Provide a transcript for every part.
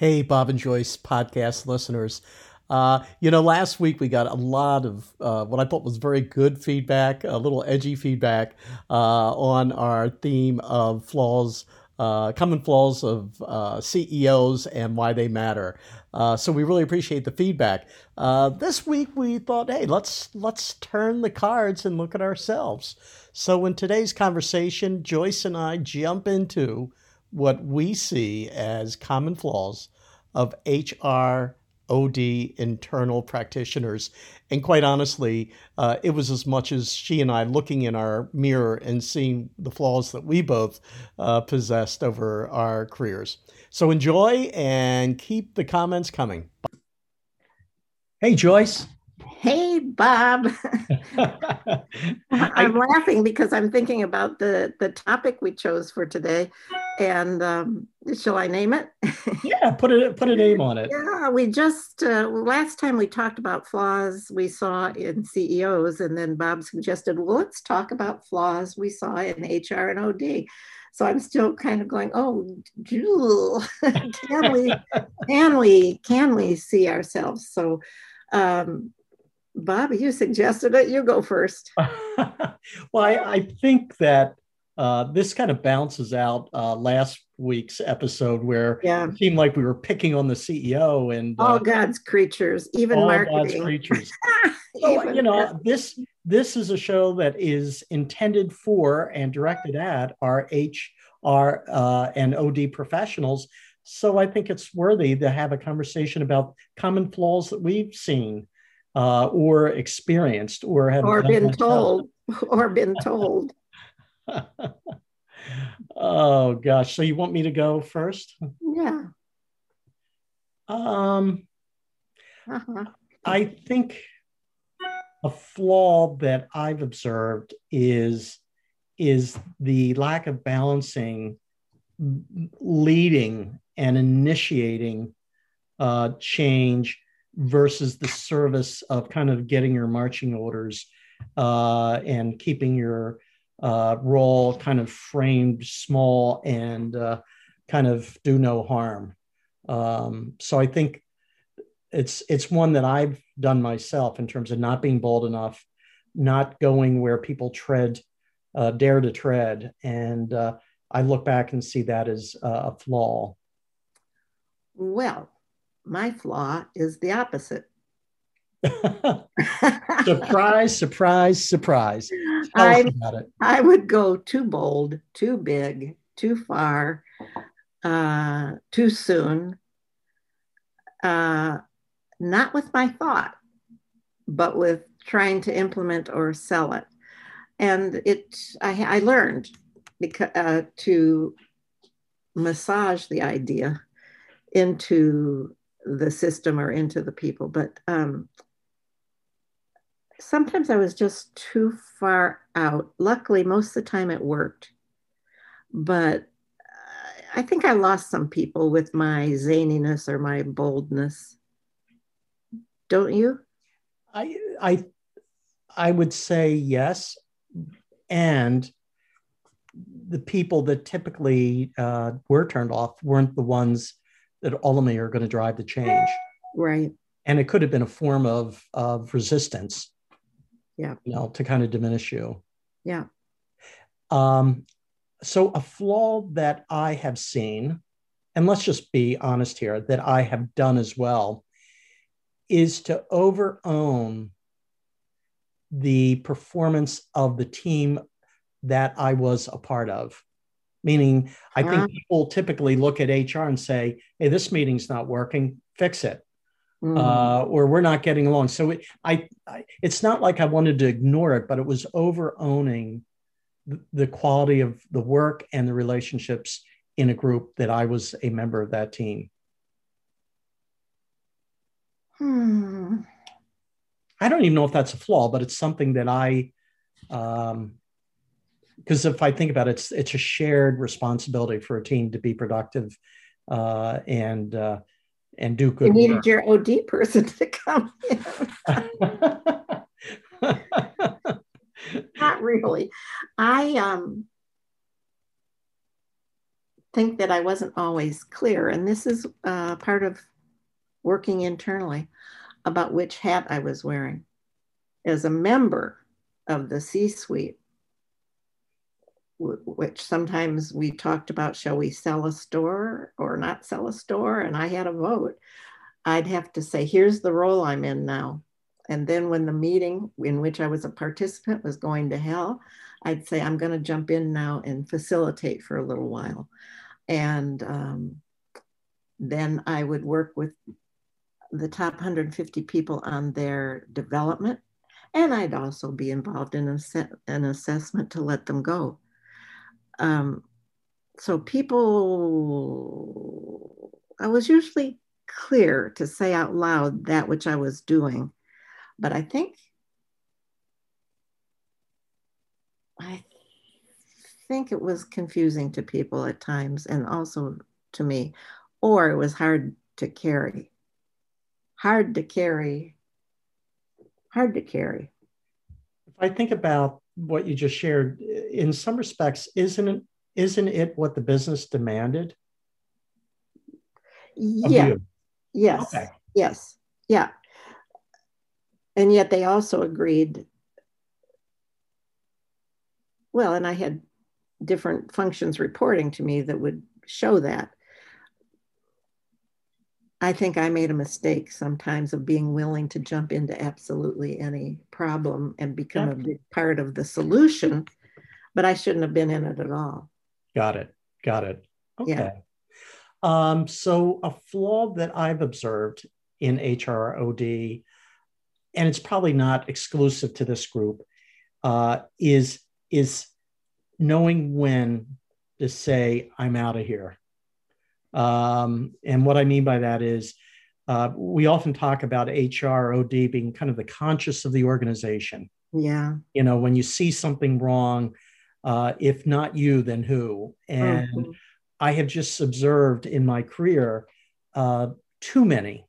Hey, Bob and Joyce podcast listeners. Last week we got a lot of what I thought was very good feedback, a little edgy feedback on our theme of flaws, common flaws of CEOs and why they matter. So we really appreciate the feedback. This week we thought, hey, let's turn the cards and look at ourselves. So in today's conversation, Joyce and I jump into what we see as common flaws of HR OD internal practitioners. And quite honestly, it was as much as she and I looking in our mirror and seeing the flaws that we both possessed over our careers. So enjoy and keep the comments coming. Hey, Joyce. Hey, Bob. I'm laughing because I'm thinking about the topic we chose for today. And shall I name it? Yeah, put a name on it. Yeah, we just, last time we talked about flaws we saw in CEOs, and then Bob suggested, well, let's talk about flaws we saw in HR and OD. So I'm still kind of going, oh, Jewel, can we see ourselves? So, Bob, you suggested it. You go first. Well, I think that this kind of bounces out last week's episode where it seemed like we were picking on the CEO and all God's creatures, even all marketing. All God's creatures. So, this is a show that is intended for and directed at our HR and OD professionals. So I think it's worthy to have a conversation about common flaws that we've seen or experienced or have been told. Oh, gosh. So you want me to go first? Yeah. I think a flaw that I've observed is the lack of balancing leading and initiating change versus the service of kind of getting your marching orders and keeping your role kind of framed small and kind of do no harm. So I think it's one that I've done myself in terms of not being bold enough, not going where people dare to tread. And I look back and see that as a flaw. Well, my flaw is the opposite. Surprise, surprise, surprise. Tell us about it. I would go too bold, too big, too far, too soon. Not with my thought, but with trying to implement or sell it. And I learned to massage the idea into the system or into the people. But sometimes I was just too far out. Luckily, most of the time it worked. But I think I lost some people with my zaniness or my boldness. Don't you? I would say yes. And the people that typically were turned off weren't the ones that ultimately are going to drive the change. Right. And it could have been a form of resistance. Yeah. To kind of diminish you. Yeah. So a flaw that I have seen, and let's just be honest here, that I have done as well, is to overown the performance of the team that I was a part of. Meaning, I think people typically look at HR and say, hey, this meeting's not working, fix it, or we're not getting along. So it's not like I wanted to ignore it, but it was overowning the quality of the work and the relationships in a group that I was a member of that team. I don't even know if that's a flaw, but it's something that I... because if I think about it, it's a shared responsibility for a team to be productive and do good work. You needed your OD person to come in. Not really. I think that I wasn't always clear. And this is part of working internally about which hat I was wearing. As a member of the C-suite, which sometimes we talked about, shall we sell a store or not sell a store? And I had a vote. I'd have to say, here's the role I'm in now. And then when the meeting in which I was a participant was going to hell, I'd say, I'm going to jump in now and facilitate for a little while. And then I would work with the top 150 people on their development. And I'd also be involved in an assessment to let them go. So people, I was usually clear to say out loud that which I was doing. But I think, it was confusing to people at times, and also to me, or it was hard to carry. If I think about what you just shared, in some respects, isn't it what the business demanded? Yeah. Yes. Okay. Yes. Yeah. And yet they also agreed. Well, and I had different functions reporting to me that would show that. I think I made a mistake sometimes of being willing to jump into absolutely any problem and become a big part of the solution, but I shouldn't have been in it at all. Got it. Okay. Yeah. So a flaw that I've observed in HROD, and it's probably not exclusive to this group, is knowing when to say, I'm out of here. And what I mean by that is we often talk about HROD being kind of the conscience of the organization. Yeah. You know, when you see something wrong, if not you, then who? And I have just observed in my career too many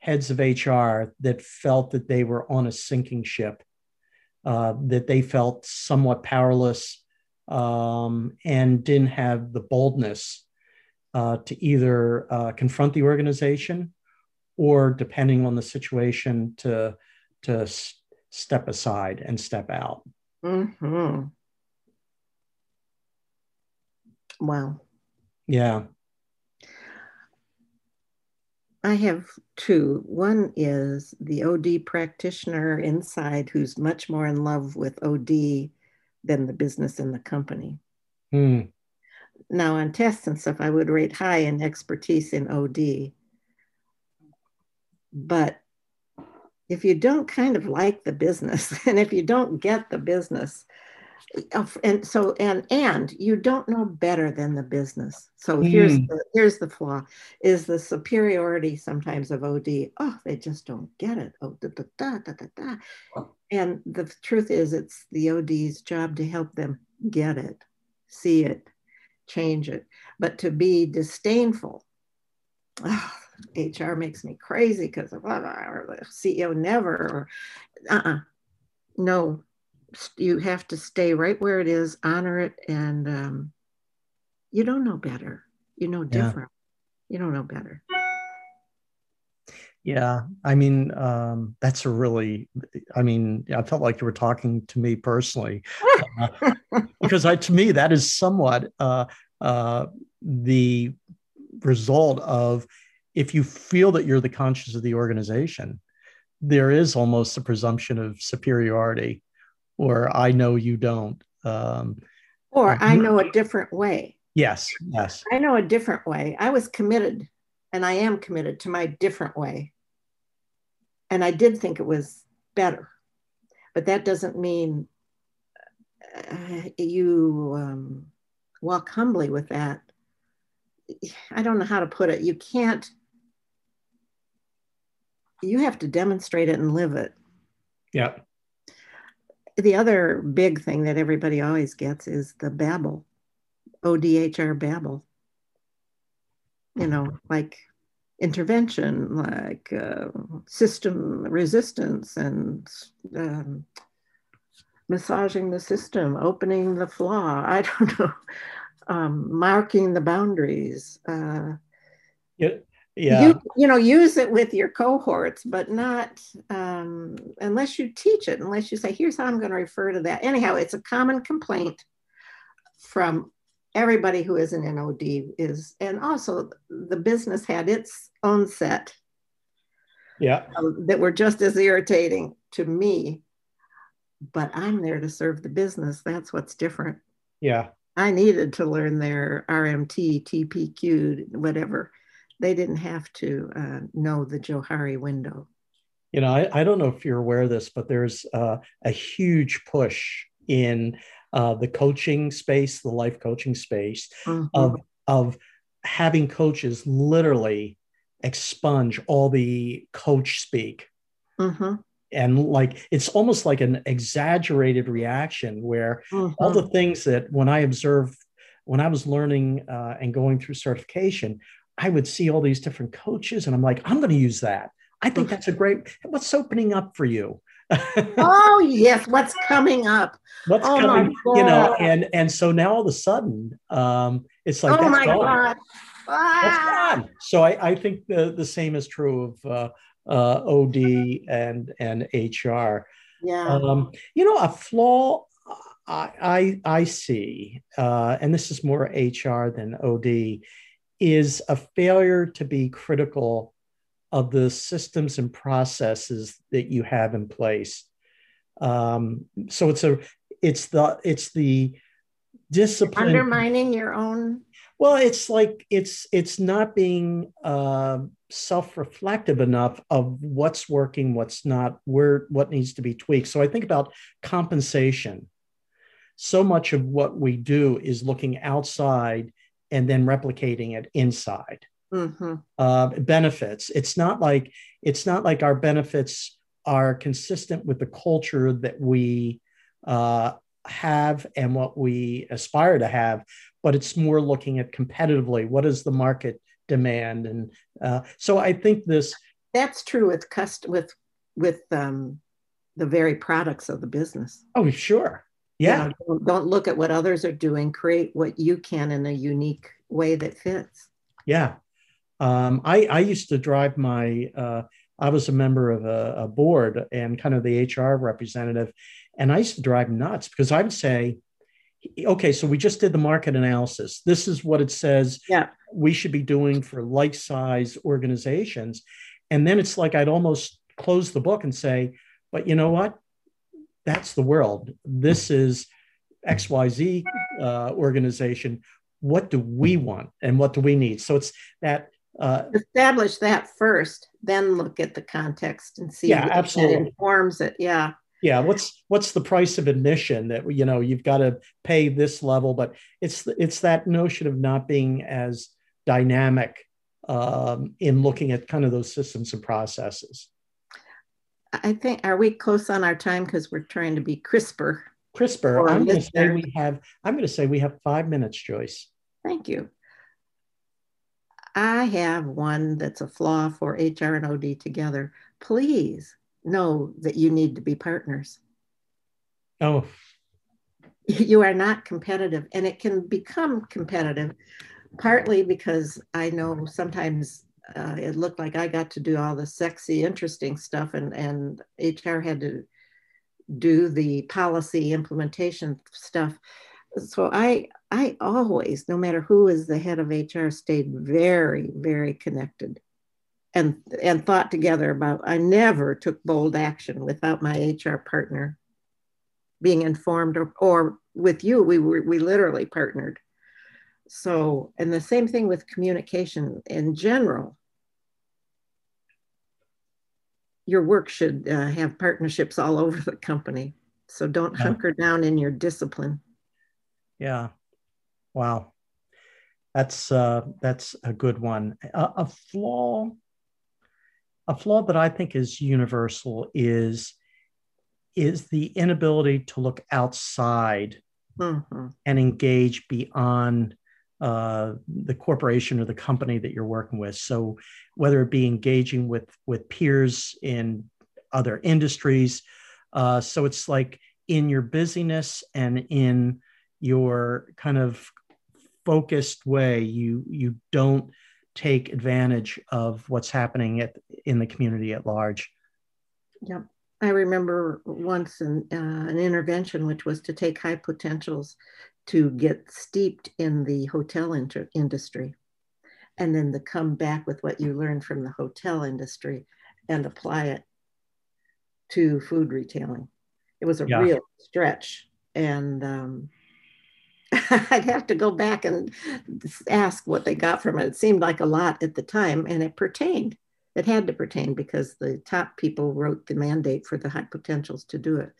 heads of HR that felt that they were on a sinking ship, that they felt somewhat powerless and didn't have the boldness to either confront the organization or, depending on the situation, to step aside and step out. Mm-hmm. Wow. Yeah. I have two. One is the OD practitioner inside who's much more in love with OD than the business and the company. Mm. Now, on tests and stuff, I would rate high in expertise in OD. But if you don't kind of like the business, and if you don't get the business, and you don't know better than the business. So here's the flaw, is the superiority sometimes of OD. Oh, they just don't get it. Oh, da, da, da, da, da, da. And the truth is, it's the OD's job to help them get it, see it, change it. But to be disdainful, oh, HR makes me crazy because of blah, blah, or the CEO never, or no, you have to stay right where it is, honor it, and you don't know better, you know different. You don't know better. Yeah, I mean, that's a really, I mean, I felt like you were talking to me personally, because to me, that is somewhat the result of, if you feel that you're the conscience of the organization, there is almost a presumption of superiority, or I know you don't. Or I know a different way. Yes. I know a different way. I was committed, and I am committed to my different way. And I did think it was better, but that doesn't mean you walk humbly with that. I don't know how to put it. You can't, you have to demonstrate it and live it. Yeah. The other big thing that everybody always gets is the babble, ODHR babble. You know, like intervention, like system resistance, and massaging the system, opening the flaw. I don't know. marking the boundaries. You know, use it with your cohorts, but not unless you teach it, unless you say, here's how I'm going to refer to that. Anyhow, it's a common complaint from everybody who isn't in OD is, and also the business had its own set that were just as irritating to me, but I'm there to serve the business. That's what's different. Yeah. I needed to learn their RMT, TPQ, whatever. They didn't have to know the Johari window. You know, I don't know if you're aware of this, but there's a huge push in the coaching space, the life coaching space, of having coaches literally expunge all the coach speak. And like, it's almost like an exaggerated reaction where all the things that when I observed, when I was learning and going through certification, I would see all these different coaches and I'm like, I'm going to use that. I think that's a great, what's opening up for you? Oh yes. What's coming up? What's coming, you know, and so now all of a sudden it's like, oh my God. Ah. That's gone. So I think the same is true of OD and HR. Yeah. You know, a flaw I see, and this is more HR than OD, is a failure to be critical of the systems and processes that you have in place. So it's the discipline. Undermining your own. Well, it's like it's not being self-reflective enough of what's working, what's not, where what needs to be tweaked. So I think about compensation. So much of what we do is looking outside and then replicating it inside. Benefits. It's not like our benefits are consistent with the culture that we have and what we aspire to have, but it's more looking at competitively. What is the market demand? And so I think that's true with the very products of the business. Oh, sure. Yeah. You know, don't look at what others are doing. Create what you can in a unique way that fits. Yeah. I used to drive my, I was a member of a board and kind of the HR representative. And I used to drive nuts because I would say, okay, so we just did the market analysis. This is what it says we should be doing for like-size organizations. And then it's like I'd almost close the book and say, but you know what? That's the world. This is XYZ organization. What do we want and what do we need? So it's that. Establish that first, then look at the context and see if that informs it. Yeah. Yeah. What's the price of admission that, you know, you've got to pay this level, but it's that notion of not being as dynamic in looking at kind of those systems and processes. I think, are we close on our time? Because we're trying to be crisper. Crisper. I'm going to say we have 5 minutes, Joyce. Thank you. I have one that's a flaw for HR and OD together. Please know that you need to be partners. Oh. You are not competitive, and it can become competitive, partly because I know sometimes it looked like I got to do all the sexy, interesting stuff, and HR had to do the policy implementation stuff. So I always, no matter who is the head of HR, stayed very, very connected and thought together about, I never took bold action without my HR partner being informed, or with you, we literally partnered. So, and the same thing with communication in general. Your work should have partnerships all over the company. So don't hunker down in your discipline. Yeah. Wow. That's a good one. A flaw that I think is universal is the inability to look outside and engage beyond the corporation or the company that you're working with. So whether it be engaging with peers in other industries. So it's like in your busyness and in your kind of focused way. You don't take advantage of what's happening in the community at large. Yep. I remember once an intervention, which was to take high potentials to get steeped in the hotel industry, and then to come back with what you learned from the hotel industry and apply it to food retailing. It was a real stretch. And I'd have to go back and ask what they got from it. It seemed like a lot at the time, and it pertained. It had to pertain because the top people wrote the mandate for the high potentials to do it.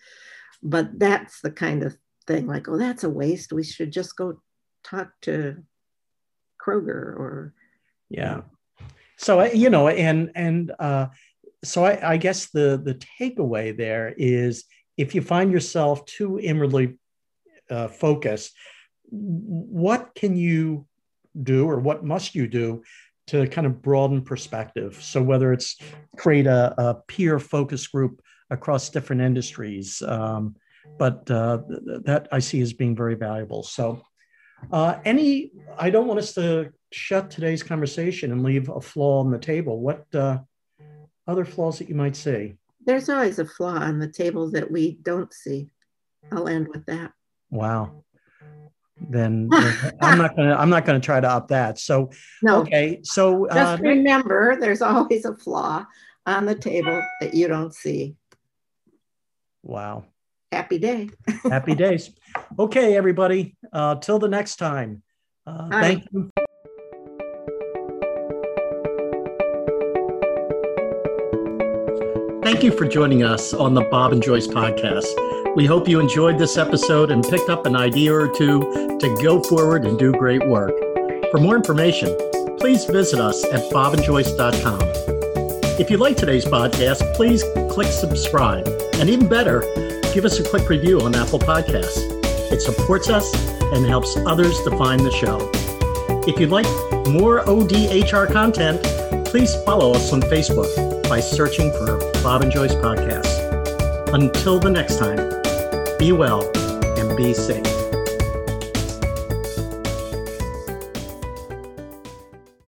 But that's the kind of thing like, oh, that's a waste. We should just go talk to Kroger or. Yeah. So, you know, so I guess the takeaway there is, if you find yourself too inwardly focused, what can you do, or what must you do to kind of broaden perspective? So whether it's create a peer focus group across different industries, but that I see as being very valuable. So I don't want us to shut today's conversation and leave a flaw on the table. What other flaws that you might see? There's always a flaw on the table that we don't see. I'll end with that. Wow. Then I'm not gonna try to up that. So no. Okay. So just remember, there's always a flaw on the table that you don't see. Wow. Happy day. Happy days. Okay, everybody. Till the next time. Thank you. Thank you for joining us on the Bob and Joyce podcast. We hope you enjoyed this episode and picked up an idea or two to go forward and do great work. For more information, please visit us at bobandjoyce.com. If you like today's podcast, please click subscribe. And even better, give us a quick review on Apple Podcasts. It supports us and helps others to find the show. If you'd like more ODHR content, please follow us on Facebook by searching for Bob and Joyce Podcast. Until the next time, be well and be safe.